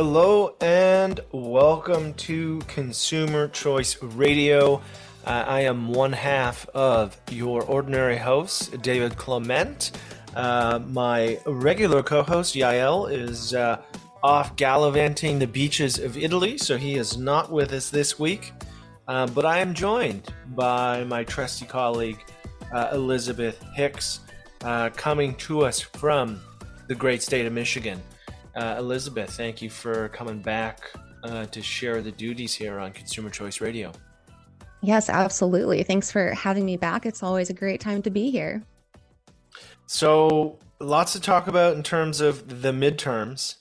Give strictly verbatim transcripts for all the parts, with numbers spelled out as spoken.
Hello and welcome to Consumer Choice Radio. Uh, I am one half of your ordinary host, David Clement. Uh, my regular co-host, Yael, is uh, off gallivanting the beaches of Italy, so he is not with us this week. Uh, but I am joined by my trusty colleague, uh, Elizabeth Hicks, uh, coming to us from the great state of Michigan. Uh, Elizabeth, thank you for coming back uh, to share the duties here on Consumer Choice Radio. Yes, absolutely. Thanks for having me back. It's always a great time to be here. So lots to talk about in terms of the midterms.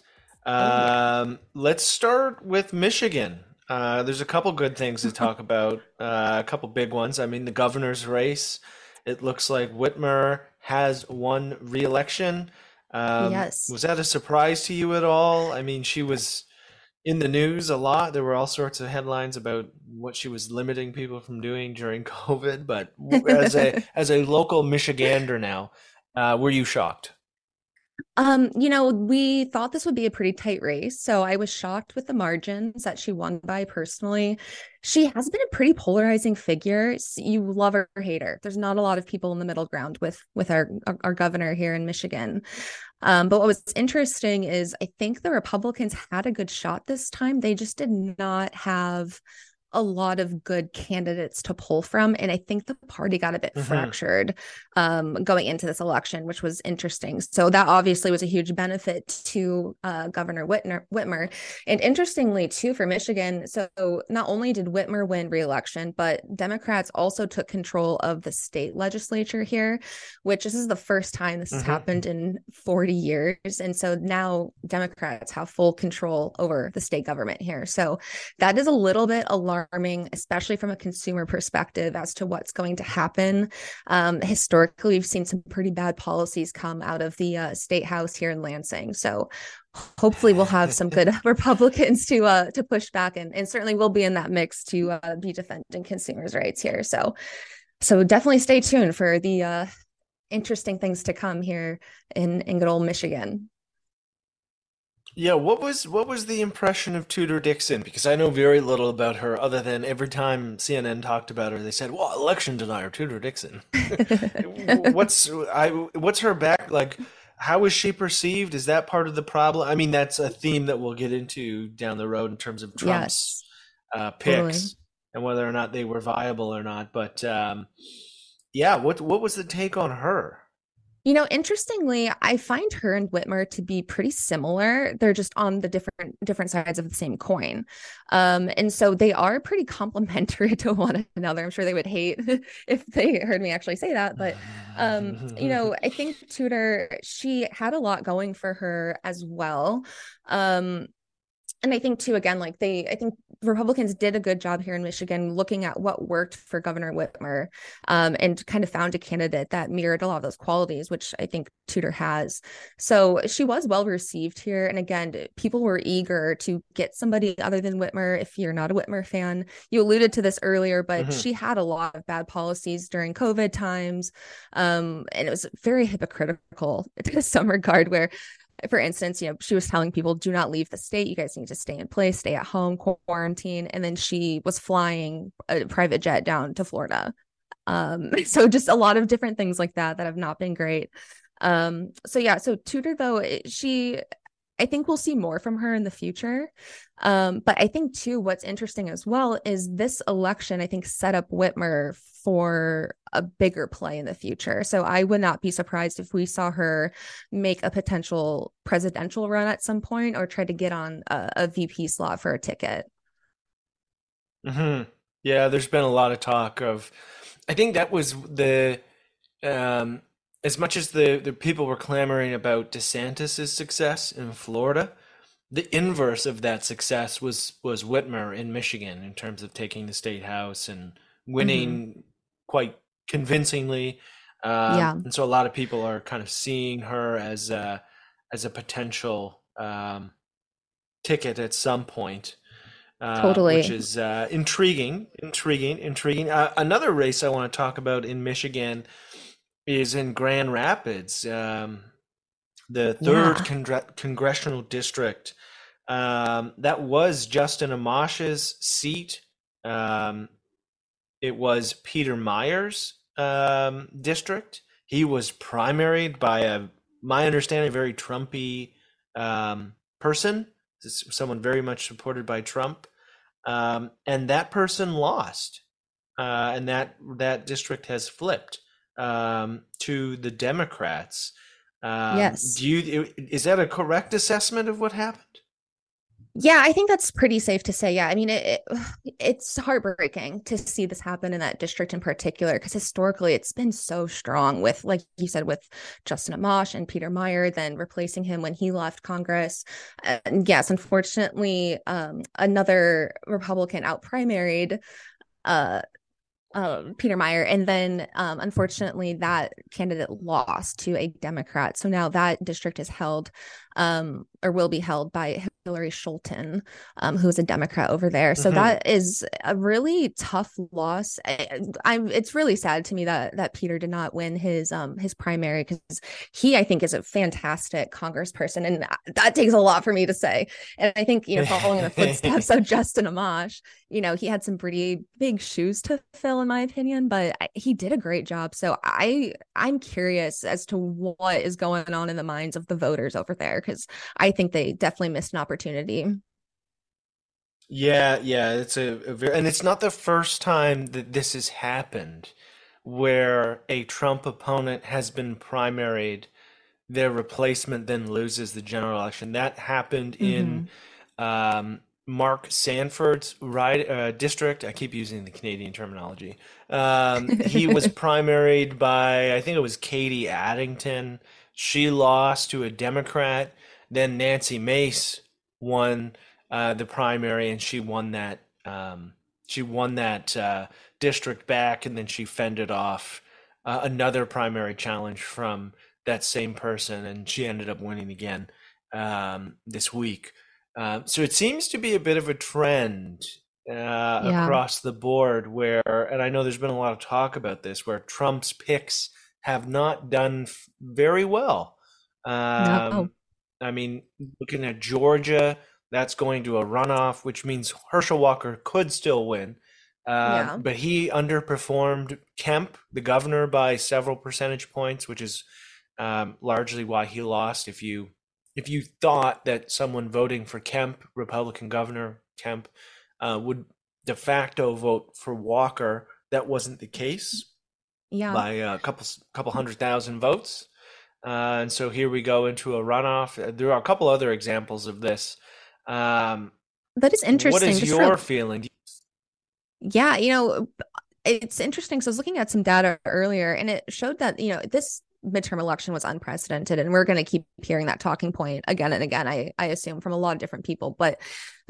Um, oh. Let's start with Michigan. Uh, there's a couple good things to talk about, uh, a couple big ones. I mean, the governor's race, it looks like Whitmer has won re-election. Um, yes. Was that a surprise to you at all? I mean, she was in the news a lot. There were all sorts of headlines about what she was limiting people from doing during COVID. But as a as a local Michigander now, uh, were you shocked? Um, you know, we thought this would be a pretty tight race. So I was shocked with the margins that she won by personally. She has been a pretty polarizing figure. You love her or hate her. There's not a lot of people in the middle ground with with our, our, our governor here in Michigan. Um, but what was interesting is I think the Republicans had a good shot this time. They just did not have a lot of good candidates to pull from. And I think the party got a bit mm-hmm. fractured um, going into this election, which was interesting. So that obviously was a huge benefit to uh, Governor Whitner, Whitmer. And interestingly, too, for Michigan, so not only did Whitmer win re-election, but Democrats also took control of the state legislature here, which this is the first time this mm-hmm. has happened in forty years. And so now Democrats have full control over the state government here. So that is a little bit alarming. Alarming, especially from a consumer perspective as to what's going to happen. Um, historically, we've seen some pretty bad policies come out of the uh, state house here in Lansing. So hopefully we'll have some good Republicans to uh, to push back. And, and certainly we'll be in that mix to uh, be defending consumers' rights here. So, so definitely stay tuned for the uh, interesting things to come here in, in good old Michigan. Yeah, what was what was the impression of Tudor Dixon? Because I know very little about her other than every time C N N talked about her, they said, "Well, election denier, Tudor Dixon." what's I what's her back like? How is she perceived? Is that part of the problem? I mean, that's a theme that we'll get into down the road in terms of Trump's yes. uh, picks totally. and whether or not they were viable or not. But um, yeah, what what was the take on her? You know, interestingly, I find her and Whitmer to be pretty similar. They're just on the different different sides of the same coin. Um, and so they are pretty complementary to one another. I'm sure they would hate if they heard me actually say that. But, um, you know, I think Tudor, she had a lot going for her as well. Um And I think, too, again, like they, I think Republicans did a good job here in Michigan looking at what worked for Governor Whitmer um, and kind of found a candidate that mirrored a lot of those qualities, which I think Tudor has. So she was well received here. And again, people were eager to get somebody other than Whitmer. If you're not a Whitmer fan, you alluded to this earlier, but mm-hmm. she had a lot of bad policies during COVID times. Um, and it was very hypocritical to some regard where, for instance, you know, she was telling people, do not leave the state. You guys need to stay in place, stay at home, quarantine. And then she was flying a private jet down to Florida. Um, so just a lot of different things like that that have not been great. Um, so, yeah, so Tudor, though, she I think we'll see more from her in the future. Um, but I think, too, what's interesting as well is this election, I think, set up Whitmer for a bigger play in the future. So I would not be surprised if we saw her make a potential presidential run at some point or try to get on a, a V P slot for a ticket. Mm-hmm. Yeah, there's been a lot of talk of, I think that was the, um, as much as the, the people were clamoring about DeSantis' success in Florida, the inverse of that success was was Whitmer in Michigan in terms of taking the state house and winning mm-hmm. quite convincingly. Um, yeah. And so a lot of people are kind of seeing her as a, as a potential um, ticket at some point. Uh, totally. Which is uh, intriguing, intriguing, intriguing. Uh, another race I want to talk about in Michigan is in Grand Rapids, um, the third yeah. con- congressional district Um, that was Justin Amash's seat. Um, it was Peter Meyer's um, district. He was primaried by a, my understanding, very Trumpy um, person. This is someone very much supported by Trump, um, and that person lost, uh, and that that district has flipped um, to the Democrats. Um, yes. Do you is that a correct assessment of what happened? Yeah, I think that's pretty safe to say. Yeah, I mean, it, it it's heartbreaking to see this happen in that district in particular, because historically it's been so strong with, like you said, with Justin Amash and Peter Meyer, then replacing him when he left Congress. And yes, unfortunately, um, another Republican out-primaried uh, um, Peter Meyer. And then, um, unfortunately, that candidate lost to a Democrat. So now that district is held um, or will be held by Hillary Scholten, um, who's a Democrat over there. So mm-hmm. that is a really tough loss. I, I'm, it's really sad to me that that Peter did not win his um, his primary, because he, I think, is a fantastic congressperson. And that takes a lot for me to say. And I think, you know, following in the footsteps of Justin Amash, you know, he had some pretty big shoes to fill, in my opinion, but I, he did a great job. So I, I'm curious as to what is going on in the minds of the voters over there, because I think they definitely missed an opportunity. opportunity. Yeah, yeah, it's a, a very, and it's not the first time that this has happened, where a Trump opponent has been primaried, their replacement then loses the general election. That happened in mm-hmm. um, Mark Sanford's ride, uh, district. I keep using the Canadian terminology. Um, he was primaried by, I think it was Katie Addington. She lost to a Democrat. Then Nancy Mace won uh, the primary, and she won that um, she won that uh, district back, and then she fended off uh, another primary challenge from that same person, and she ended up winning again um, this week. Uh, so it seems to be a bit of a trend uh, yeah. across the board where, and I know there's been a lot of talk about this, where Trump's picks have not done f- very well. Um, no. I mean, looking at Georgia, that's going to a runoff, which means Herschel Walker could still win. Uh, yeah. But he underperformed Kemp, the governor, by several percentage points, which is um, largely why he lost. If you if you thought that someone voting for Kemp, Republican Governor Kemp, uh, would de facto vote for Walker, that wasn't the case. Yeah, by a couple couple hundred thousand votes. Uh, and so here we go into a runoff. There are a couple other examples of this. Um, that is interesting. What is Just your real- feeling? You- yeah, you know, it's interesting. So I was looking at some data earlier, and it showed that, you know, this midterm election was unprecedented, and we're going to keep hearing that talking point again and again, I, I assume, from a lot of different people. But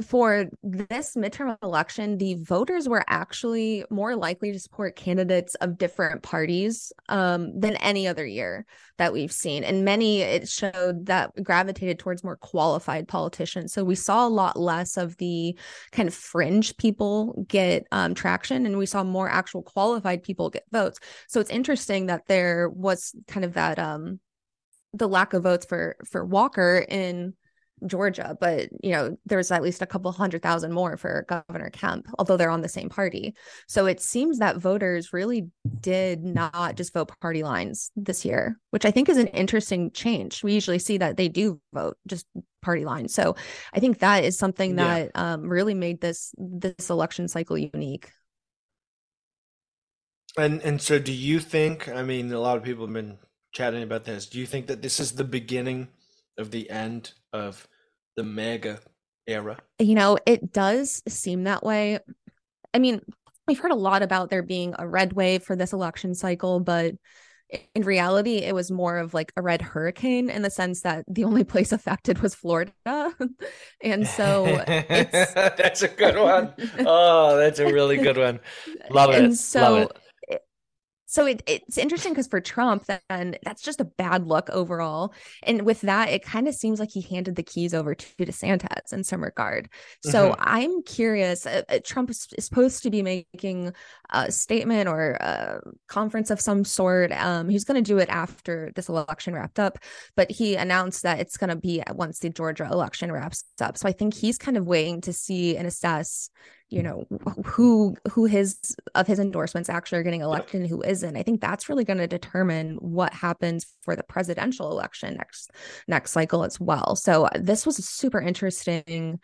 for this midterm election, the voters were actually more likely to support candidates of different parties um, than any other year that we've seen. And many, it showed, that gravitated towards more qualified politicians. So we saw a lot less of the kind of fringe people get um, traction, and we saw more actual qualified people get votes. So it's interesting that there was kind of that um, the lack of votes for for Walker in Georgia, but, you know, there was at least a couple hundred thousand more for Governor Kemp, although they're on the same party. So it seems that voters really did not just vote party lines this year, which I think is an interesting change. We usually see that they do vote just party lines. So I think that is something that yeah. um, really made this this election cycle unique. And and so do you think, I mean, a lot of people have been chatting about this, do you think that this is the beginning of the end of the MAGA era? You know, it does seem that way. I mean, we've heard a lot about there being a red wave for this election cycle, but in reality, it was more of like a red hurricane, in the sense that the only place affected was Florida. And so it's... That's a good one. Oh, that's a really good one. Love it. And so Love it. So it, it's interesting because for Trump, then that's just a bad look overall. And with that, it kind of seems like he handed the keys over to DeSantis in some regard. So mm-hmm. I'm curious, uh, Trump is supposed to be making a statement or a conference of some sort. Um, he's going to do it after this election wrapped up, but he announced that it's going to be once the Georgia election wraps up. So I think he's kind of waiting to see and assess, you know, who who his of his endorsements actually are getting elected and who isn't. I think that's really going to determine what happens for the presidential election next next cycle as well. So this was a super interesting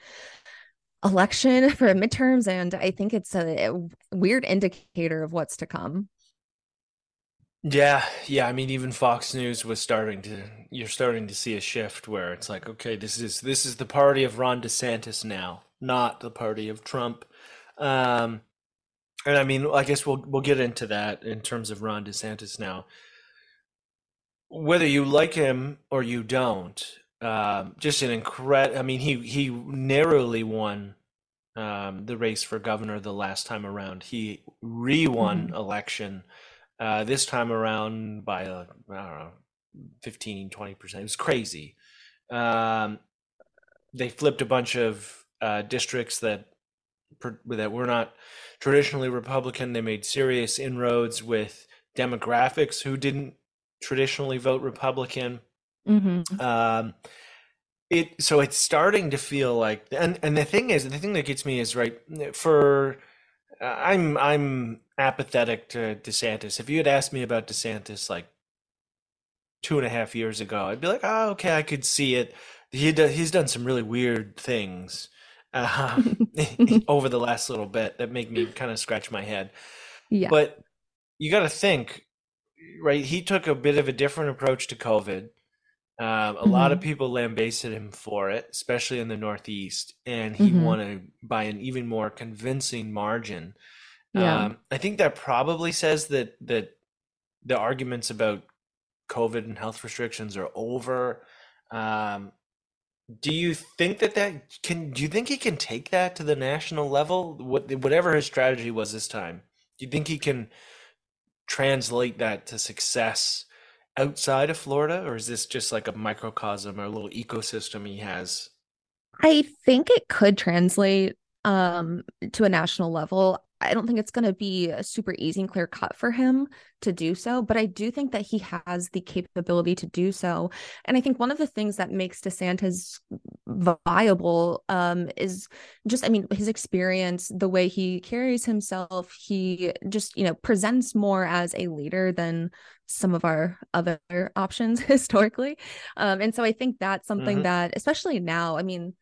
election for midterms, and I think it's a, a weird indicator of what's to come. Yeah, yeah. I mean, even Fox News was starting to. You're starting to see a shift where it's like, okay, this is this is the party of Ron DeSantis now, not the party of Trump. Um, and I mean, I guess we'll we'll get into that in terms of Ron DeSantis now. Whether you like him or you don't, um, just an incredible. I mean, he he narrowly won um, the race for governor the last time around. He re-won mm-hmm. election uh, this time around by uh, I don't know, fifteen, twenty percent. It was crazy. Um, they flipped a bunch of uh, districts that. that were not traditionally Republican. They made serious inroads with demographics who didn't traditionally vote Republican. Mm-hmm. Um, it so it's starting to feel like, and and the thing is, the thing that gets me is right for uh, I'm I'm apathetic to DeSantis. If you had asked me about DeSantis like two and a half years ago, I'd be like, oh, okay, I could see it. He does, he's done some really weird things. Uh, over the last little bit that make me kind of scratch my head. Yeah. But you got to think, right? He took a bit of a different approach to COVID. Um, a mm-hmm. lot of people lambasted him for it, especially in the Northeast. And he mm-hmm. won a, by an even more convincing margin. Yeah. Um, I think that probably says that, that the arguments about COVID and health restrictions are over. Um, Do you think that that can, do you think he can take that to the national level? What, whatever his strategy was this time, do you think he can translate that to success outside of Florida? Or is this just like a microcosm or a little ecosystem he has? I think it could translate um, to a national level. I don't think it's going to be a super easy and clear cut for him to do so, but I do think that he has the capability to do so. And I think one of the things that makes DeSantis viable um, is just, I mean, his experience, the way he carries himself, he just, you know, presents more as a leader than some of our other options historically. Um, and so I think that's something mm-hmm. that, especially now, I mean,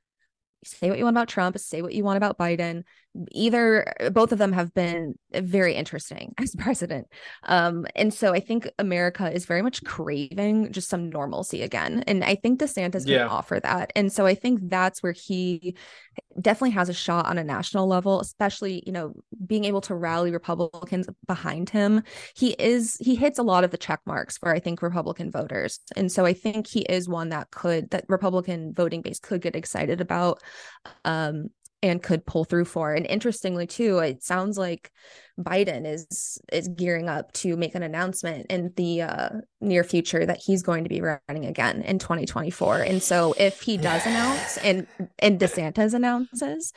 say what you want about Trump, say what you want about Biden. Either, both of them have been very interesting as president. Um, and so I think America is very much craving just some normalcy again. And I think DeSantis yeah. can offer that. And so I think that's where he definitely has a shot on a national level, especially, you know, being able to rally Republicans behind him. He is, he hits a lot of the check marks for, I think, Republican voters. And so I think he is one that could, that Republican voting base could get excited about. Um, and could pull through for. And interestingly, too, it sounds like Biden is is gearing up to make an announcement in the uh, near future that he's going to be running again in twenty twenty-four. And so if he does announce and, and DeSantis announces,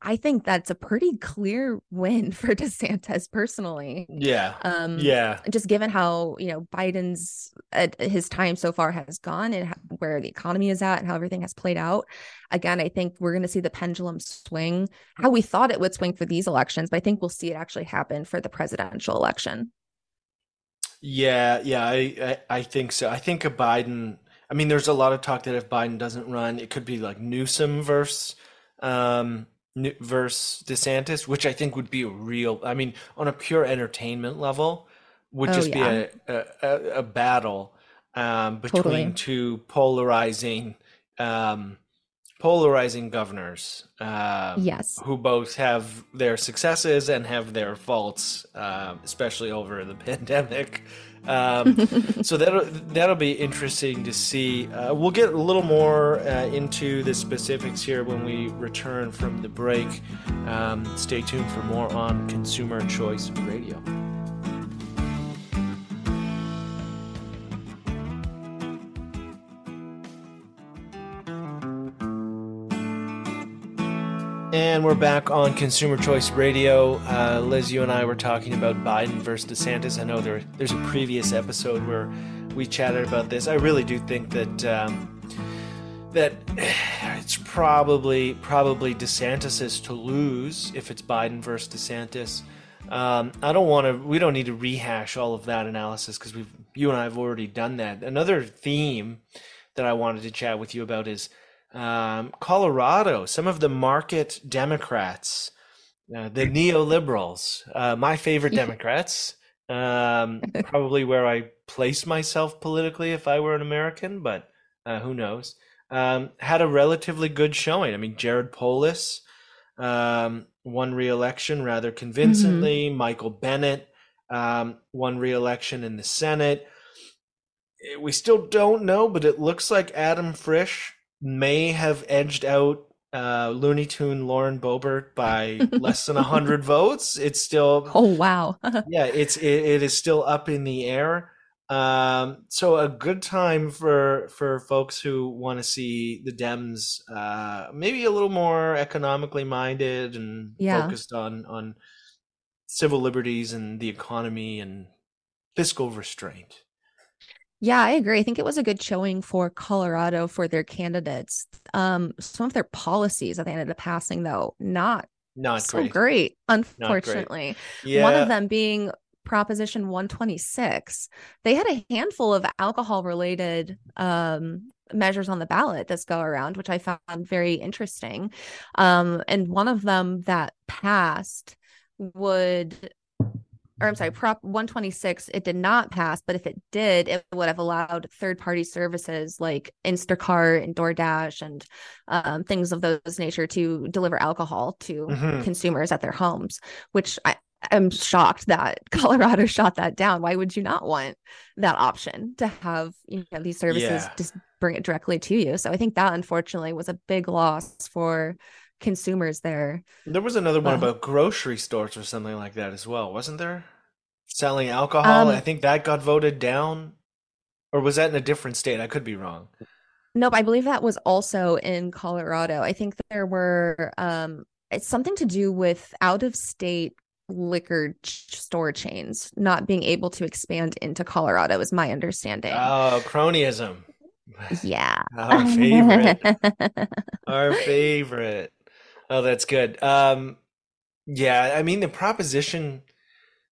I think that's a pretty clear win for DeSantis personally. Yeah. Um, yeah. Just given how, you know, Biden's uh, his time so far has gone and how, where the economy is at and how everything has played out. Again, I think we're going to see the pendulum swing how we thought it would swing for these elections, but I think we'll see it actually happen for the presidential election. Yeah. Yeah. I, I, I think so. I think a Biden, I mean, there's a lot of talk that if Biden doesn't run, it could be like Newsom versus, um, versus DeSantis, which I think would be a real, I mean, on a pure entertainment level, would oh, just yeah. be a, a, a battle um, between totally. two polarizing um, polarizing governors uh, yes. who both have their successes and have their faults, uh, especially over the pandemic. Um, so that'll, that'll be interesting to see. Uh, we'll get a little more uh, into the specifics here when we return from the break. Um, stay tuned for more on Consumer Choice Radio. And we're back on Consumer Choice Radio. Uh, Liz, you and I were talking about Biden versus DeSantis. I know there, there's a previous episode where we chatted about this. I really do think that um, that it's probably probably DeSantis's to lose if it's Biden versus DeSantis. Um, I don't want to. We don't need to rehash all of that analysis because we've you and I have already done that. Another theme that I wanted to chat with you about is. Um, Colorado, some of the market Democrats, uh, the neoliberals, uh, my favorite Democrats, um, probably where I place myself politically if I were an American, but uh, who knows, um, had a relatively good showing. I mean, Jared Polis um, won re-election rather convincingly, mm-hmm. Michael Bennett um, won re-election in the Senate. We still don't know, but it looks like Adam Frisch may have edged out uh, Looney Tune Lauren Boebert by less than one hundred votes. It's still oh wow, yeah, it's it, it is still up in the air. Um, so a good time for for folks who want to see the Dems uh, maybe a little more economically minded and yeah. focused on on civil liberties and the economy and fiscal restraint. Yeah, I agree. I think it was a good showing for Colorado for their candidates. Um, some of their policies that they ended up passing, though, not, not so great, great unfortunately. Great. Yeah. One of them being Proposition one twenty-six. They had a handful of alcohol-related um, measures on the ballot this go around, which I found very interesting. Um, and one of them that passed would... Or I'm sorry, Prop one twenty-six, it did not pass, but if it did, it would have allowed third-party services like Instacart and DoorDash and um, things of those nature to deliver alcohol to mm-hmm. consumers at their homes, which I am shocked that Colorado shot that down. Why would you not want that option to have you know these services yeah. just bring it directly to you? So I think that, unfortunately, was a big loss for consumers there. There was another one well, about grocery stores or something like that as well, wasn't there? Selling alcohol. Um, I think that got voted down. Or was that in a different state? I could be wrong. Nope, I believe that was also in Colorado. I think there were um it's something to do with out-of-state liquor ch- store chains not being able to expand into Colorado is my understanding. Oh, cronyism. Yeah. Our favorite. Our favorite. Oh, that's good. Um, yeah, I mean the proposition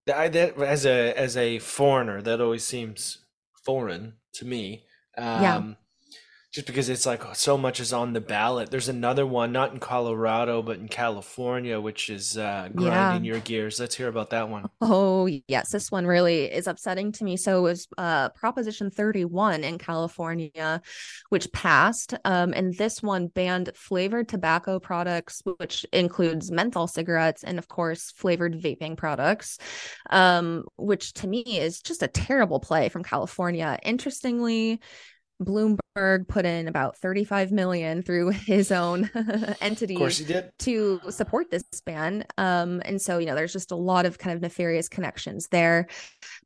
that, that as a as a foreigner that always seems foreign to me. Um yeah. Just because it's like oh, so much is on the ballot. There's another one, not in Colorado but in California, which is uh, grinding yeah. your gears. Let's hear about that one. Oh yes, this one really is upsetting to me. So it was uh, Proposition thirty-one in California, which passed, um, and this one banned flavored tobacco products, which includes menthol cigarettes and of course flavored vaping products, um, which to me is just a terrible play from California. Interestingly, Bloomberg put in about thirty-five million dollars through his own entity to support this ban. Um, and so, you know, there's just a lot of kind of nefarious connections there.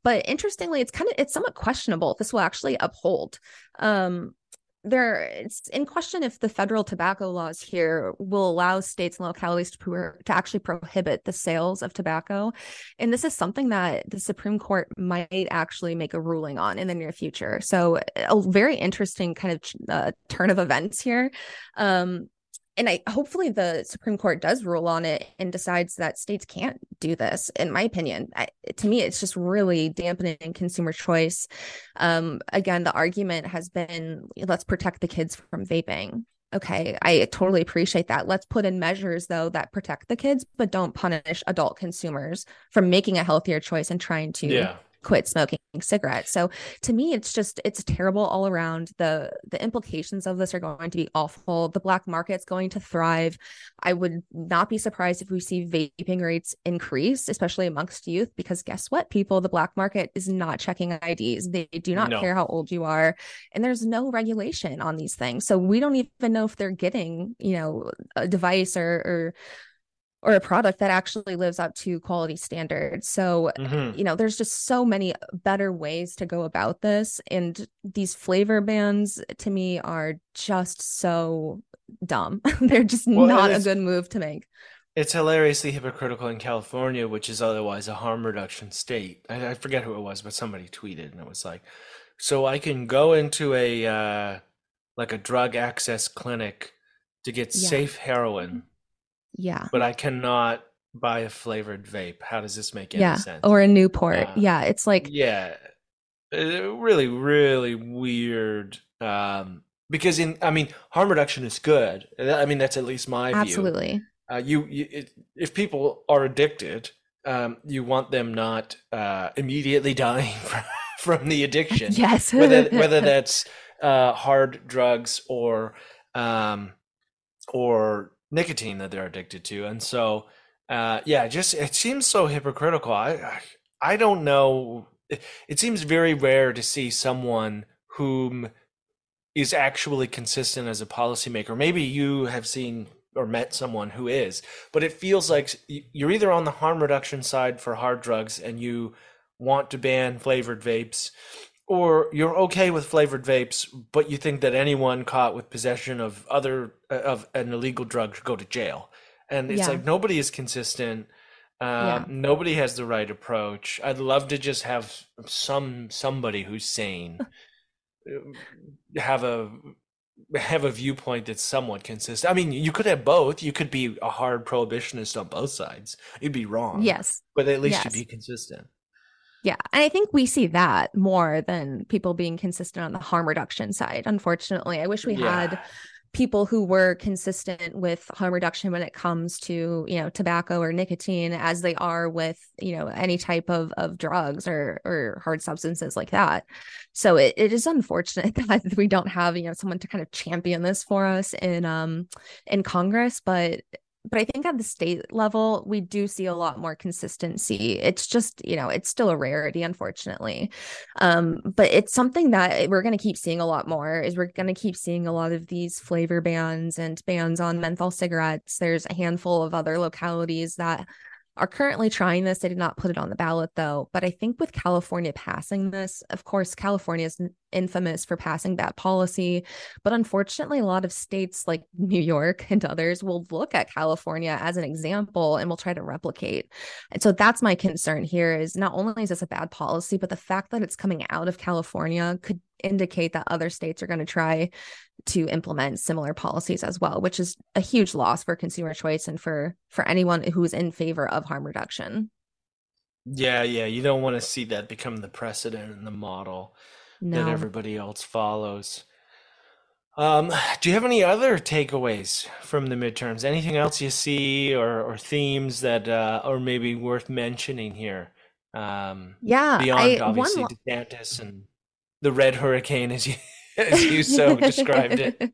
But interestingly, it's kind of it's somewhat questionable. This will actually uphold. Um, there it's in question if the federal tobacco laws here will allow states and localities to, pro- to actually prohibit the sales of tobacco. And this is something that the Supreme Court might actually make a ruling on in the near future. So a very interesting kind of uh, turn of events here. Um, and I hopefully the Supreme Court does rule on it and decides that states can't do this. In my opinion, I, to me, it's just really dampening consumer choice. Um, again, the argument has been, let's protect the kids from vaping. Okay, I totally appreciate that. Let's put in measures, though, that protect the kids, but don't punish adult consumers from making a healthier choice and trying to yeah. quit smoking cigarettes. So to me, it's just, it's terrible all around. The the implications of this are going to be awful. The black market's going to thrive. I would not be surprised if we see vaping rates increase, especially amongst youth, because guess what, people, the black market is not checking I Ds. They do not no. care how old you are. And there's no regulation on these things. So we don't even know if they're getting, you know, a device or, or or a product that actually lives up to quality standards. So, mm-hmm. you know, there's just so many better ways to go about this. And these flavor bans to me are just so dumb. They're just well, not a good move to make. It's hilariously hypocritical in California, which is otherwise a harm reduction state. I, I forget who it was, but somebody tweeted, and it was like, so I can go into a uh, like a drug access clinic to get yeah. safe heroin. Yeah. But I cannot buy a flavored vape. How does this make any yeah. sense? Or a Newport. Uh, yeah. It's like. Yeah. Really, really weird. Um, because in, I mean, harm reduction is good. I mean, that's at least my Absolutely. view. Absolutely. Uh, you, you it, if people are addicted, um, you want them not uh, immediately dying from, from the addiction. Yes. whether whether that's uh, hard drugs or um, or nicotine that they're addicted to, and so uh, yeah, just it seems so hypocritical. I I, I don't know. It, it seems very rare to see someone whom is actually consistent as a policymaker. Maybe you have seen or met someone who is, but it feels like you're either on the harm reduction side for hard drugs and you want to ban flavored vapes, or you're okay with flavored vapes, but you think that anyone caught with possession of other of an illegal drug should go to jail. And it's yeah. like, nobody is consistent. Uh, yeah. Nobody has the right approach. I'd love to just have some, somebody who's sane have a, have a viewpoint that's somewhat consistent. I mean, you could have both. You could be a hard prohibitionist on both sides. You'd be wrong. Yes. But at least yes. you'd be consistent. Yeah. And I think we see that more than people being consistent on the harm reduction side. Unfortunately, I wish we yeah. had people who were consistent with harm reduction when it comes to, you know, tobacco or nicotine, as they are with, you know, any type of, of drugs or, or hard substances like that. So it, it is unfortunate that we don't have, you know, someone to kind of champion this for us in, um, in Congress, but But I think at the state level, we do see a lot more consistency. It's just, you know, it's still a rarity, unfortunately. Um, but it's something that we're going to keep seeing a lot more, is we're going to keep seeing a lot of these flavor bans and bans on menthol cigarettes. There's a handful of other localities that are currently trying this. They did not put it on the ballot, though. But I think with California passing this, of course, California is infamous for passing that policy. But unfortunately, a lot of states like New York and others will look at California as an example and will try to replicate. And so that's my concern here, is not only is this a bad policy, but the fact that it's coming out of California could indicate that other states are going to try to implement similar policies as well, which is a huge loss for consumer choice and for for anyone who's in favor of harm reduction. Yeah, yeah, you don't want to see that become the precedent and the model no. that everybody else follows. Um, do you have any other takeaways from the midterms? Anything else you see, or or themes that uh, are maybe worth mentioning here? Um, yeah, beyond I, obviously one... DeSantis and the red hurricane, as you as you so described it.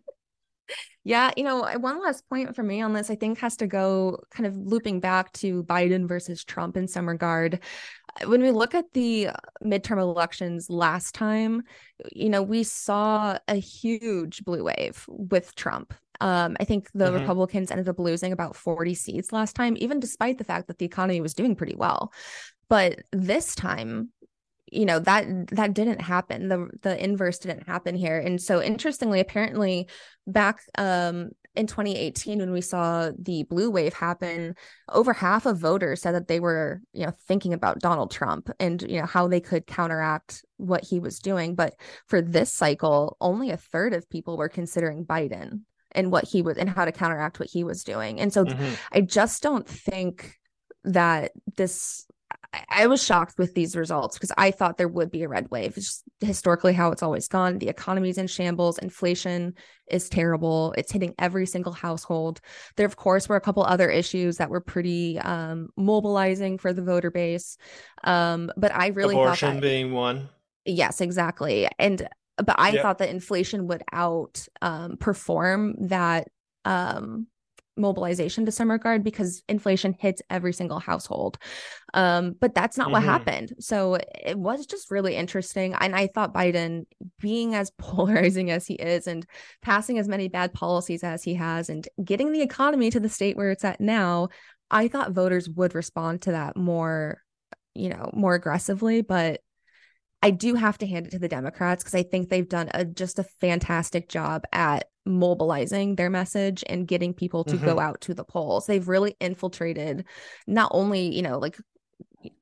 Yeah, you know, one last point for me on this, I think, has to go kind of looping back to Biden versus Trump in some regard. When we look at the midterm elections last time, you know, we saw a huge blue wave with Trump. Um, I think the mm-hmm. Republicans ended up losing about forty seats last time, even despite the fact that the economy was doing pretty well. But this time, you know, that that didn't happen. The the inverse didn't happen here. And so interestingly, apparently back um, in twenty eighteen, when we saw the blue wave happen, over half of voters said that they were, you know, thinking about Donald Trump and, you know, how they could counteract what he was doing. But for this cycle, only a third of people were considering Biden and what he was and how to counteract what he was doing. And so mm-hmm. I just don't think that this I was shocked with these results, because I thought there would be a red wave. It's just historically how it's always gone. The economy's in shambles. Inflation is terrible. It's hitting every single household. There, of course, were a couple other issues that were pretty um, mobilizing for the voter base. Um, but I really abortion thought that, being one. Yes, exactly. And but I yep. thought that inflation would out um, perform that. Um, mobilization to some regard, because inflation hits every single household. Um, but that's not mm-hmm. what happened. So it was just really interesting. And I thought Biden, being as polarizing as he is and passing as many bad policies as he has and getting the economy to the state where it's at now, I thought voters would respond to that more, you know, more aggressively. But I do have to hand it to the Democrats because I think they've done a just a fantastic job at mobilizing their message and getting people to mm-hmm. go out to the polls. They've really infiltrated not only, you know, like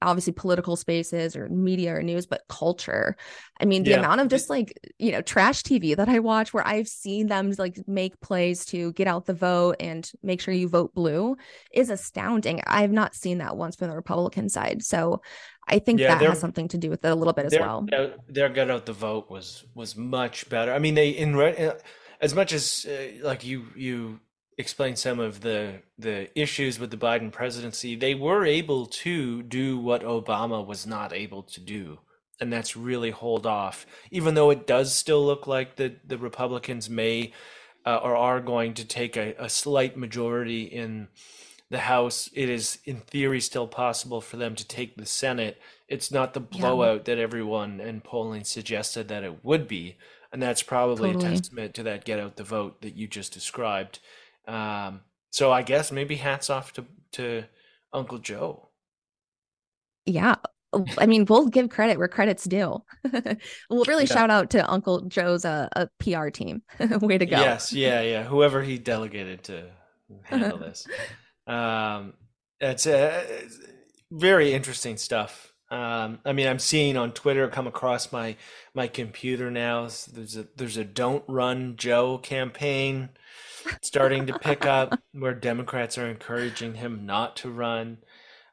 obviously political spaces or media or news, but culture. I mean, the yeah. amount of just like, you know, trash T V that I watch where I've seen them like make plays to get out the vote and make sure you vote blue is astounding. I've not seen that once from the Republican side. So I think yeah, that has something to do with it a little bit as well. Their get out the vote was, was much better. I mean, they, in as much as uh, like you, you explain some of the the issues with the Biden presidency, they were able to do what Obama was not able to do, and that's really hold off, even though it does still look like the the Republicans may uh, or are going to take a, a slight majority in the House. It is in theory still possible for them to take the Senate. It's not the blowout yeah. that everyone in polling suggested that it would be, and that's probably totally. a testament to that get out the vote that you just described. Um, so I guess maybe hats off to, to Uncle Joe. Yeah. I mean, we'll give credit where credit's due. We'll really yeah. shout out to Uncle Joe's uh, a P R team. Way to go. Yes. Yeah. Yeah. Whoever he delegated to handle this. Um, it's uh, very interesting stuff. Um, I mean, I'm seeing on Twitter come across my, my computer now. There's a, there's a Don't Run Joe campaign starting to pick up where Democrats are encouraging him not to run.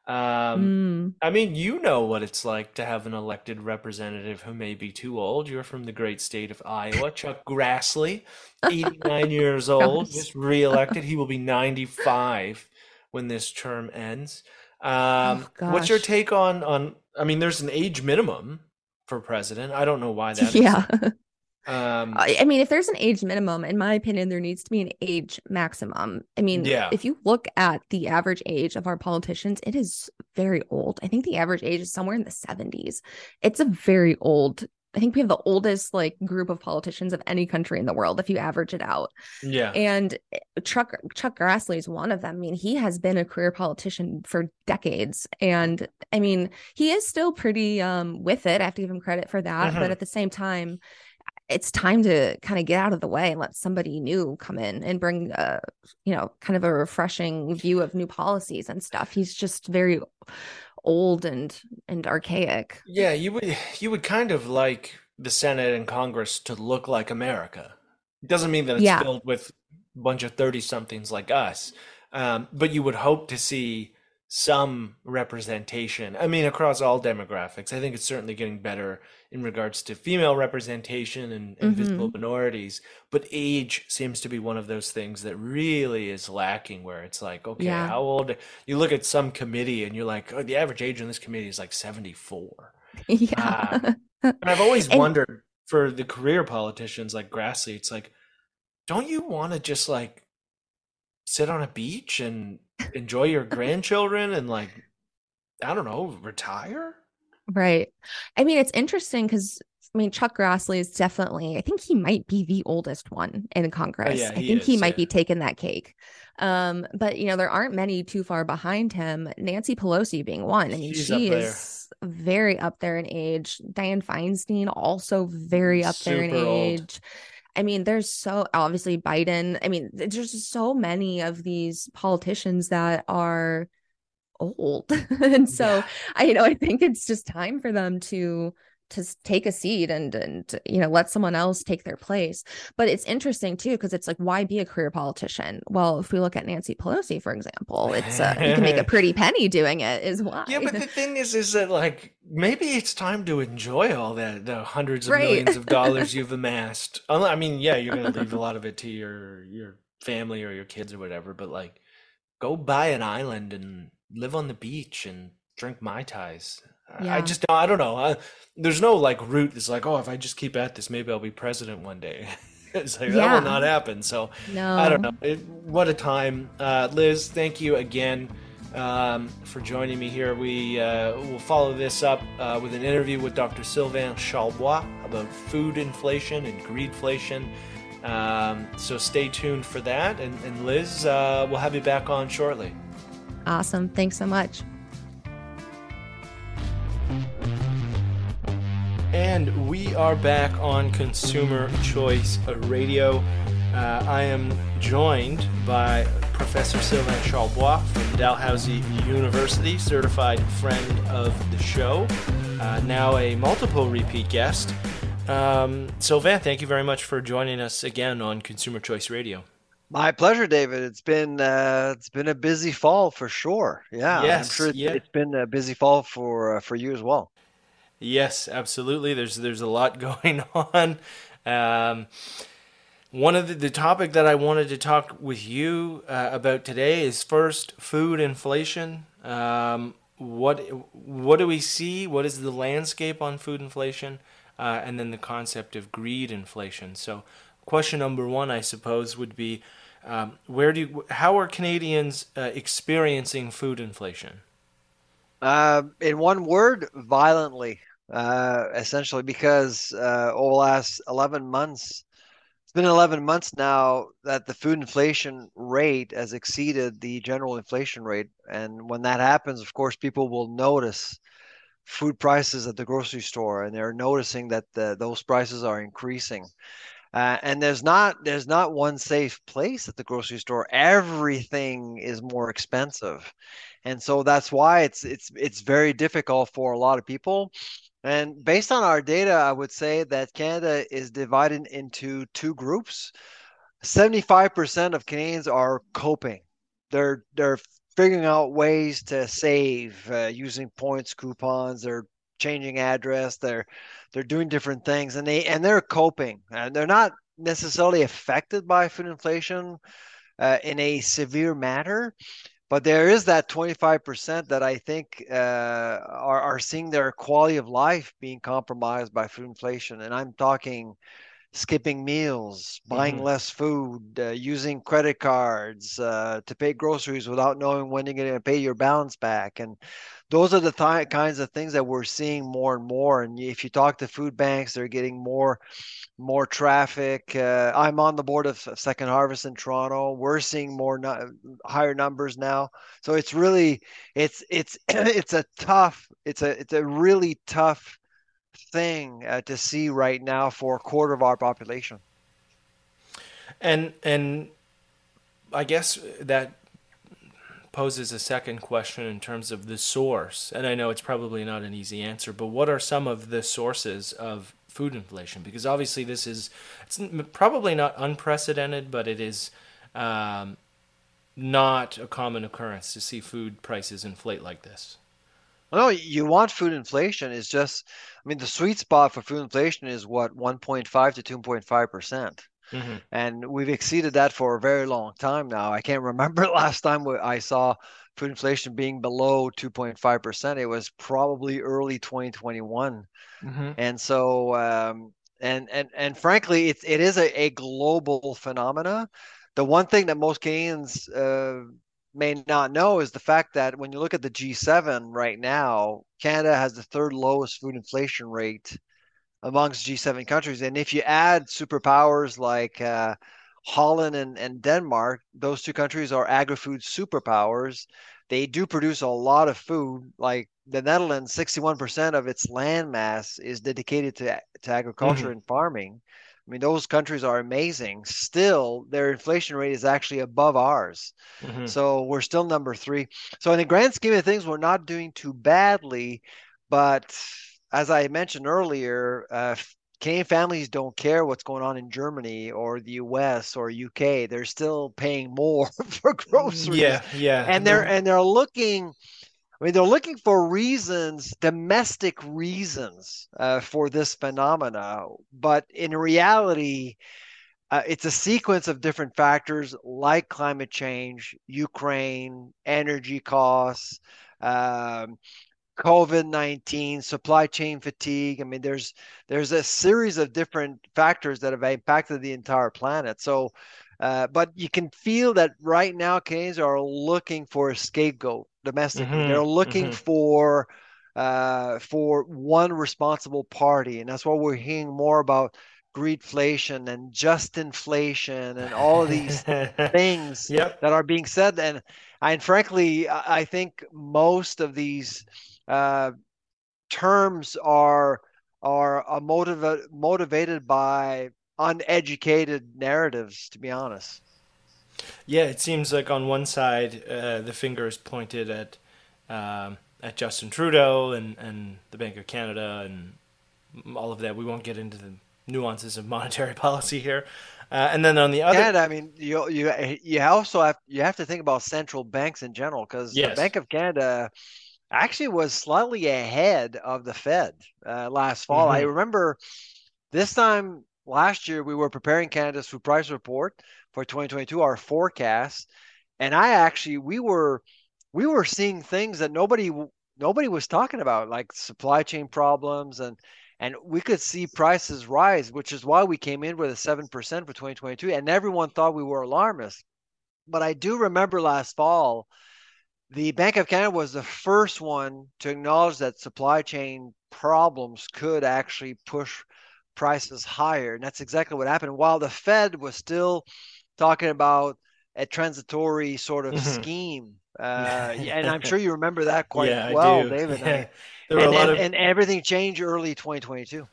Um, mm. I mean, you know what it's like to have an elected representative who may be too old. You're from the great state of Iowa. Chuck Grassley, eighty-nine years old, just reelected. He will be ninety-five when this term ends. Um, oh, what's your take on, on, I mean, there's an age minimum for president. I don't know why that yeah. is. Yeah. Um, I mean, if there's an age minimum, in my opinion, there needs to be an age maximum. I mean, yeah. if you look at the average age of our politicians, it is very old. I think the average age is somewhere in the seventies. It's a very old. I think we have the oldest like group of politicians of any country in the world, if you average it out. Yeah. And Chuck, Chuck Grassley is one of them. I mean, he has been a career politician for decades. And I mean, he is still pretty um, with it. I have to give him credit for that. Uh-huh. But at the same time, it's time to kind of get out of the way and let somebody new come in and bring, a, you know, kind of a refreshing view of new policies and stuff. He's just very old and and archaic. Yeah, you would you would kind of like the Senate and Congress to look like America. It doesn't mean that it's yeah. filled with a bunch of thirty-somethings like us, um, but you would hope to see some representation. I mean, across all demographics. I think it's certainly getting better in regards to female representation and, and mm-hmm. visible minorities, but age seems to be one of those things that really is lacking, where it's like, okay, yeah. how old? You look at some committee and you're like, oh, the average age on this committee is like seventy-four. Yeah. Um, and I've always and- wondered for the career politicians like Grassley, it's like, don't you want to just like sit on a beach and enjoy your grandchildren and like, I don't know, retire? Right. I mean, it's interesting because I mean, Chuck Grassley is definitely, I think he might be the oldest one in Congress. Oh, yeah, I think is, he might yeah. be taking that cake. Um, but, you know, there aren't many too far behind him. Nancy Pelosi being one. I mean, She's she is very up there in age. Dianne Feinstein, also very up Super there in old. age. I mean, there's so obviously Biden. I mean, there's just so many of these politicians that are old. And so yeah. I, you know, I think it's just time for them to to take a seat and, and, you know, let someone else take their place. But it's interesting, too, because it's like, why be a career politician? Well, if we look at Nancy Pelosi, for example, it's uh, you can make a pretty penny doing it is why. Yeah, but the thing is, is that like maybe it's time to enjoy all that, the hundreds of right. millions of dollars you've amassed. I mean, yeah, you're going to leave a lot of it to your your family or your kids or whatever. But like go buy an island and live on the beach and drink Mai Tais. Yeah. I just, I don't know. I, there's no like root that's like, oh, if I just keep at this, maybe I'll be president one day. It's like, yeah. that will not happen. So no. I don't know. It, what a time. Uh, Liz, thank you again um, for joining me here. We uh, will follow this up uh, with an interview with Doctor Sylvain Charlebois about food inflation and greedflation. Um, so stay tuned for that. And, and Liz, uh, we'll have you back on shortly. Awesome. Thanks so much. And we are back on Consumer Choice Radio. Uh, I am joined by Professor Sylvain Charlebois from Dalhousie University, certified friend of the show, uh, now a multiple repeat guest. Um, Sylvain, thank you very much for joining us again on Consumer Choice Radio. My pleasure, David. It's been uh, it's been a busy fall for sure. Yeah, yes, I'm sure it's, yeah. it's been a busy fall for uh, for you as well. Yes, absolutely. There's there's a lot going on. Um, one of the, the topic that I wanted to talk with you uh, about today is first food inflation. Um, what what do we see? What is the landscape on food inflation? Uh, and then the concept of greed inflation. So, question number one, I suppose, would be. Um, where do you, how are Canadians uh, experiencing food inflation? Uh, in one word, violently, uh, essentially, because uh, over the last eleven months, it's been eleven months now that the food inflation rate has exceeded the general inflation rate. And when that happens, of course, people will notice food prices at the grocery store, and they're noticing that the, those prices are increasing. Uh, and there's not there's not one safe place at the grocery store. Everything is more expensive, and so that's why it's it's it's very difficult for a lot of people. And based on our data, I would say that Canada is divided into two groups. seventy-five percent of Canadians are coping. They're they're figuring out ways to save uh, using points, coupons, or changing address. They're they're doing different things, and they and they're coping, and they're not necessarily affected by food inflation uh, in a severe manner. But there is that twenty-five percent that I think uh, are, are seeing their quality of life being compromised by food inflation. And I'm talking skipping meals, buying mm-hmm. less food, uh, using credit cards uh, to pay groceries without knowing when you're going to pay your balance back. And those are the th- kinds of things that we're seeing more and more. And if you talk to food banks, they're getting more more traffic. Uh, I'm on the board of Second Harvest in Toronto. We're seeing more no- higher numbers now. So it's really it's it's it's a tough it's a it's a really tough thing uh, to see right now for a quarter of our population. And and I guess that poses a second question in terms of the source. And I know it's probably not an easy answer, but what are some of the sources of food inflation? Because obviously this is it's probably not unprecedented, but it is um, not a common occurrence to see food prices inflate like this. No, you want food inflation. It's just, I mean, the sweet spot for food inflation is what, one point five to two point five percent. Mm-hmm. And we've exceeded that for a very long time now. I can't remember last time I saw food inflation being below two point five percent. It was probably early twenty twenty-one. Mm-hmm. And so, um, and, and, and frankly, it, it is a, a global phenomena. The one thing that most Canadians, uh, may not know is the fact that when you look at the G seven right now, Canada has the third lowest food inflation rate amongst G seven countries. And if you add superpowers like uh, Holland and, and Denmark, those two countries are agri-food superpowers. They do produce a lot of food. Like the Netherlands, sixty-one percent of its land mass is dedicated to, to agriculture mm-hmm. and farming. I mean, those countries are amazing. Still, their inflation rate is actually above ours. Mm-hmm. So we're still number three. So in the grand scheme of things, we're not doing too badly. But as I mentioned earlier, uh, Canadian families don't care what's going on in Germany or the U S or U K. They're still paying more for groceries. Yeah, yeah. And they're, and they're looking... I mean, they're looking for reasons, domestic reasons uh, for this phenomena. But in reality, uh, it's a sequence of different factors like climate change, Ukraine, energy costs, um, COVID nineteen, supply chain fatigue. I mean, there's there's a series of different factors that have impacted the entire planet. So, uh, but you can feel that right now Canadians are looking for a scapegoat. Domestically, mm-hmm. they're looking mm-hmm. for uh, for one responsible party, and that's why we're hearing more about greedflation and just inflation and all of these things yep. that are being said. And and frankly, I think most of these uh, terms are are, are motiva- motivated by uneducated narratives, to be honest. Yeah, it seems like on one side, uh, the finger is pointed at um, at Justin Trudeau and, and the Bank of Canada and all of that. We won't get into the nuances of monetary policy here. Uh, and then on the other, and I mean, you you you also have you have to think about central banks in general, because yes. the Bank of Canada actually was slightly ahead of the Fed uh, last fall. Mm-hmm. I remember this time last year we were preparing Canada's food price report for twenty twenty-two, our forecast, and I actually we were we were seeing things that nobody nobody was talking about, like supply chain problems and. And we could see prices rise, which is why we came in with a seven percent for twenty twenty-two. And everyone thought we were alarmists. But I do remember last fall, the Bank of Canada was the first one to acknowledge that supply chain problems could actually push prices higher. And that's exactly what happened. While the Fed was still talking about a transitory sort of mm-hmm. scheme. Uh, and I'm sure you remember that quite yeah, well, David. Yeah. I mean, there were and, a lot and, of, and everything changed early twenty twenty-two.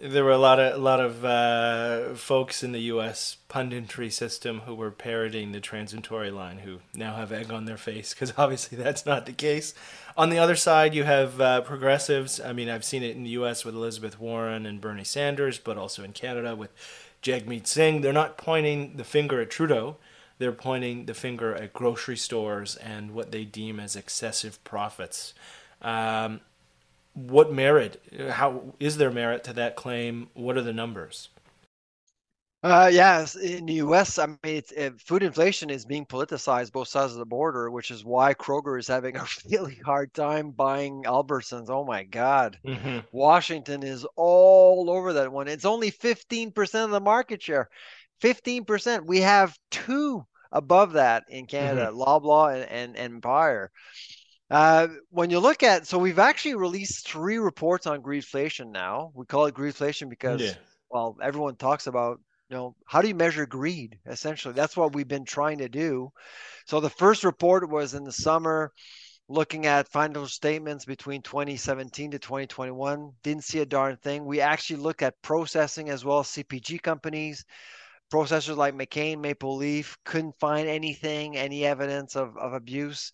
There were a lot of a lot of uh, folks in the U S punditry system who were parroting the transitory line, who now have egg on their face because obviously that's not the case. On the other side, you have uh, progressives. I mean, I've seen it in the U S with Elizabeth Warren and Bernie Sanders, but also in Canada with Jagmeet Singh. They're not pointing the finger at Trudeau. They're pointing the finger at grocery stores and what they deem as excessive profits. Um, what merit? How is there merit to that claim? What are the numbers? Uh, yes, in the U S, I mean, it's, uh, food inflation is being politicized both sides of the border, which is why Kroger is having a really hard time buying Albertsons. Oh my God, mm-hmm. Washington is all over that one. It's only fifteen percent of the market share. fifteen percent. We have two above that in Canada, mm-hmm. Loblaw and, and, and Empire. Uh, when you look at, so we've actually released three reports on greedflation now. We call it greedflation because, yeah. well, everyone talks about, you know, how do you measure greed? Essentially, that's what we've been trying to do. So the first report was in the summer, looking at financial statements between twenty seventeen to twenty twenty-one. Didn't see a darn thing. We actually look at processing as well as C P G companies. Processors like McCain, Maple Leaf, couldn't find anything, any evidence of, of abuse.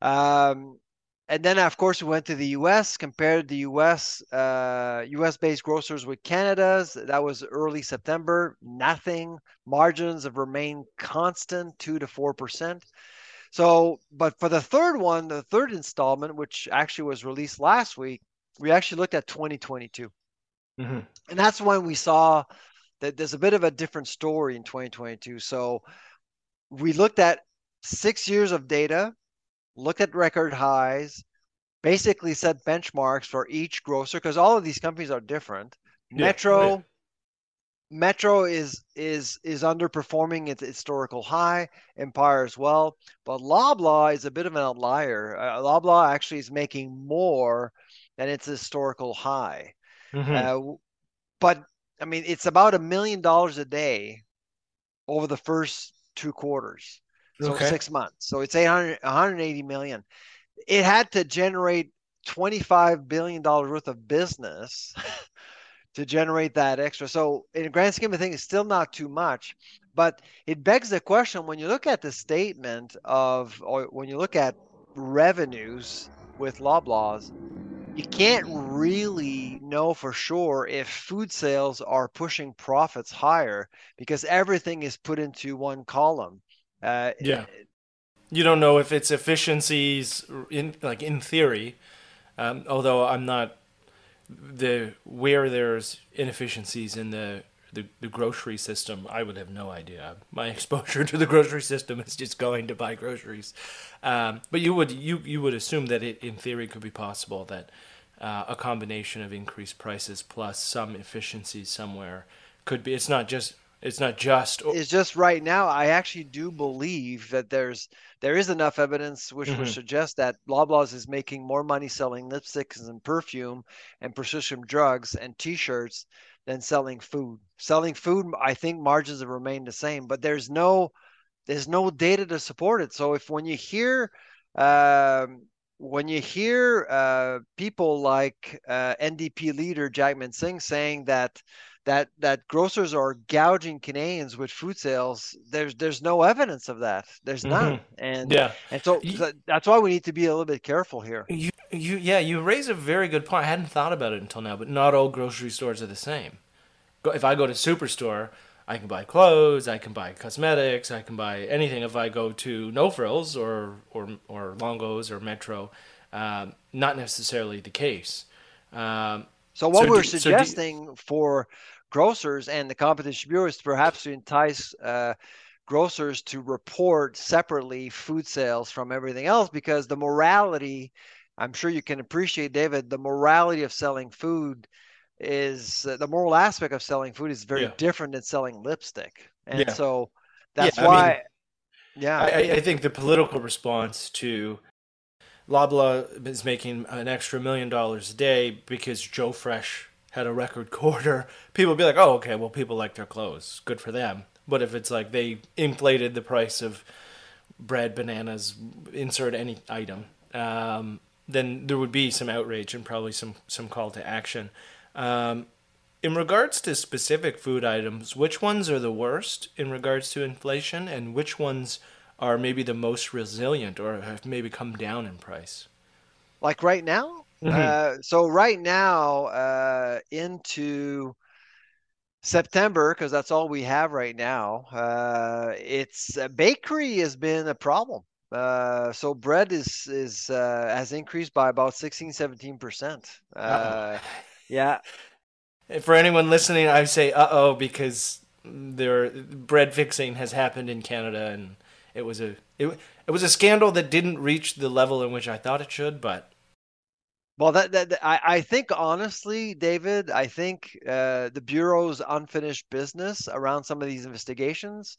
Um, and then, of course, we went to the U S, compared the U S, uh, U S-based grocers with Canada's. That was early September. Nothing. Margins have remained constant, two to four percent. So, but for the third one, the third installment, which actually was released last week, we actually looked at twenty twenty-two. Mm-hmm. And that's when we saw that there's a bit of a different story in twenty twenty-two. So we looked at six years of data, looked at record highs, basically set benchmarks for each grocer, because all of these companies are different. Yeah, Metro, yeah. Metro is is is underperforming its historical high, Empire as well. But Loblaw is a bit of an outlier. Uh, Loblaw actually is making more than its historical high. Mm-hmm. Uh, but I mean, it's about a million dollars a day over the first two quarters, so okay. six months. So it's eight hundred, one hundred eighty million. It had to generate twenty-five billion dollars worth of business to generate that extra. So in the grand scheme of things, it's still not too much, but it begs the question, when you look at the statement of, or when you look at revenues with Loblaws, you can't really know for sure if food sales are pushing profits higher because everything is put into one column. Uh, yeah. You don't know if it's efficiencies, in like in theory, um, although I'm not the where there's inefficiencies in the, the, the grocery system, I would have no idea. My exposure to the grocery system is just going to buy groceries. Um, but you would you, you would assume that it in theory could be possible that Uh, a combination of increased prices plus some efficiency somewhere could be. It's not just. It's not just. It's just right now. I actually do believe that there's there is enough evidence which mm-hmm. would suggest that Loblaws is making more money selling lipsticks and perfume and prescription drugs and T-shirts than selling food. Selling food, I think margins have remained the same, but there's no there's no data to support it. So if when you hear. Um, when you hear uh, people like uh, N D P leader Jagmeet Singh saying that that that grocers are gouging Canadians with food sales, there's there's no evidence of that. There's none. Mm-hmm. And yeah, and so you, that's why we need to be a little bit careful here. You, you yeah, you raise a very good point. I hadn't thought about it until now, but not all grocery stores are the same. If I go to Superstore, I can buy clothes, I can buy cosmetics, I can buy anything. If I go to No Frills or or, or Longo's or Metro, um, not necessarily the case. Um, so what so we're do, suggesting so do, for grocers and the Competition Bureau is perhaps to entice uh, grocers to report separately food sales from everything else, because the morality, I'm sure you can appreciate, David, the morality of selling food is uh, the moral aspect of selling food is very yeah. different than selling lipstick. And yeah. so that's yeah, why, I mean, yeah. I, I think the political response to Loblaw is making an extra million dollars a day because Joe Fresh had a record quarter. People be like, oh, okay, well, people like their clothes. Good for them. But if it's like they inflated the price of bread, bananas, insert any item, um, then there would be some outrage and probably some, some call to action. Um, in regards to specific food items, which ones are the worst in regards to inflation, and which ones are maybe the most resilient or have maybe come down in price? Like right now? Mm-hmm. Uh, so right now uh, into September, because that's all we have right now, uh, it's uh, bakery has been a problem. Uh, so bread is, is uh, has increased by about sixteen, seventeen percent. Uh, uh-huh. Yeah. For anyone listening, I say uh-oh because their bread fixing has happened in Canada, and it was a it, it was a scandal that didn't reach the level in which I thought it should, but well, that, that, that I, I think honestly, David, I think uh, the Bureau's unfinished business around some of these investigations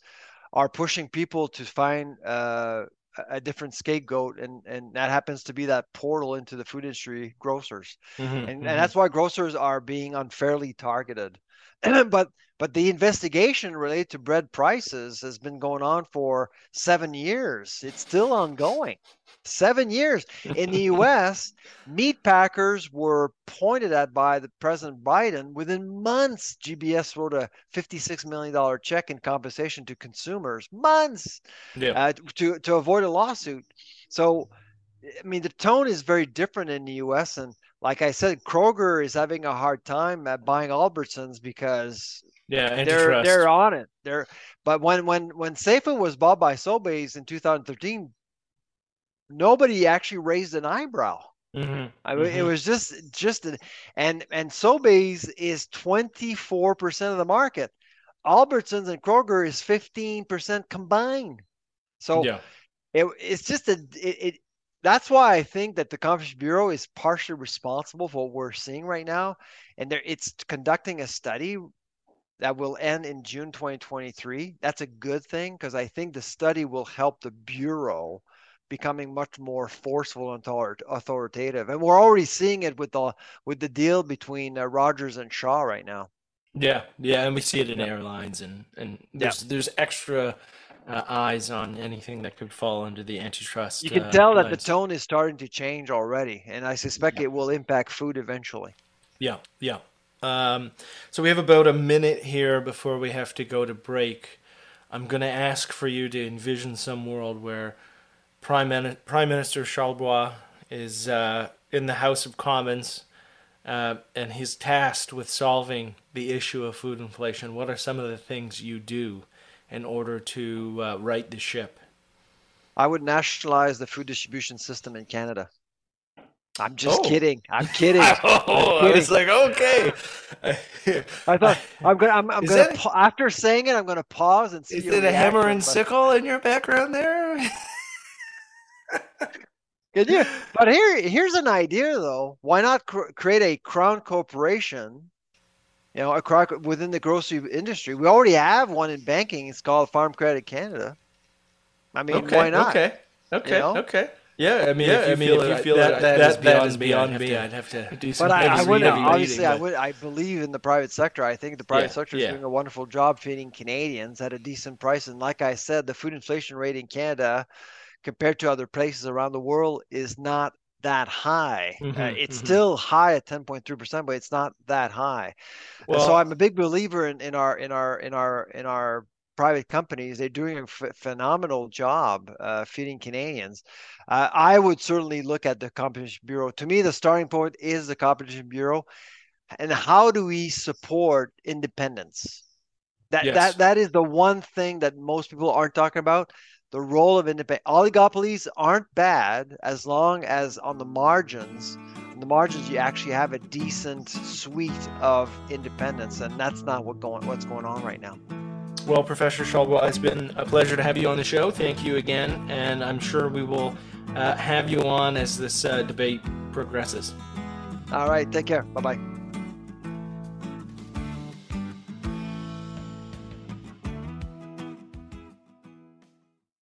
are pushing people to find uh, a different scapegoat, and, and that happens to be that portal into the food industry, grocers. Mm-hmm, and, mm-hmm. and that's why grocers are being unfairly targeted. but but the investigation related to bread prices has been going on for seven years. It's still ongoing. Seven years. In the U S, meat packers were pointed at by the President Biden. Within months, G B S wrote a fifty-six million dollars check in compensation to consumers. Months yeah. uh, to, to avoid a lawsuit. So, I mean, the tone is very different in the U S. And like I said, Kroger is having a hard time at buying Albertsons because yeah, they're they're on it. They're but when when when Safeway was bought by Sobey's in two thousand thirteen, nobody actually raised an eyebrow. Mm-hmm. I mean, mm-hmm. It was just just an, and and Sobeys is twenty-four percent of the market. Albertsons and Kroger is fifteen percent combined. So yeah. it it's just a it, it that's why I think that the Competition Bureau is partially responsible for what we're seeing right now, and there it's conducting a study that will end in June twenty twenty-three. That's a good thing because I think the study will help the Bureau becoming much more forceful and authoritative, and we're already seeing it with the with the deal between uh, Rogers and Shaw right now. Yeah, yeah, and we see it in yeah. airlines, and and there's yeah. there's extra uh, eyes on anything that could fall under the antitrust. You can uh, tell that lines. The tone is starting to change already, and I suspect yeah. it will impact food eventually. Yeah, yeah. Um, so we have about a minute here before we have to go to break. I'm going to ask for you to envision some world where Prime Minister Charlebois is uh, in the House of Commons, uh, and he's tasked with solving the issue of food inflation. What are some of the things you do in order to uh, right the ship? I would nationalize the food distribution system in Canada. I'm just oh. kidding. I'm kidding. oh, I'm kidding. I was like, okay. I thought I'm gonna. I'm, I'm gonna. That, pa- after saying it, I'm gonna pause and see. Is it a hammer and but... sickle in your background there? Good year. But here, here's an idea, though. Why not cr- create a crown corporation, you know, across within the grocery industry? We already have one in banking. It's called Farm Credit Canada. I mean, okay, why not? Okay. Okay. You know? Okay. Yeah. I mean, yeah, if you I mean, feel, if you feel that, that, that, that, that is beyond, beyond me, I'd have to do some. But I, I would obviously, but... I would. I believe in the private sector. I think the private yeah, sector is yeah. doing a wonderful job feeding Canadians at a decent price. And like I said, the food inflation rate in Canada, compared to other places around the world, is not that high. Mm-hmm, uh, it's mm-hmm. still high at ten point three percent, but it's not that high. Well, and so I'm a big believer in, in our in our in our in our private companies. They're doing a f- phenomenal job uh, feeding Canadians. Uh, I would certainly look at the Competition Bureau. To me, the starting point is the Competition Bureau, and how do we support independence? That yes. that that is the one thing that most people aren't talking about. The role of independent oligopolies aren't bad as long as on the margins, on the margins you actually have a decent suite of independence, and that's not what going what's going on right now. Well, Professor Charlebois, it's been a pleasure to have you on the show. Thank you again, and I'm sure we will uh, have you on as this uh, debate progresses. All right, take care. Bye bye.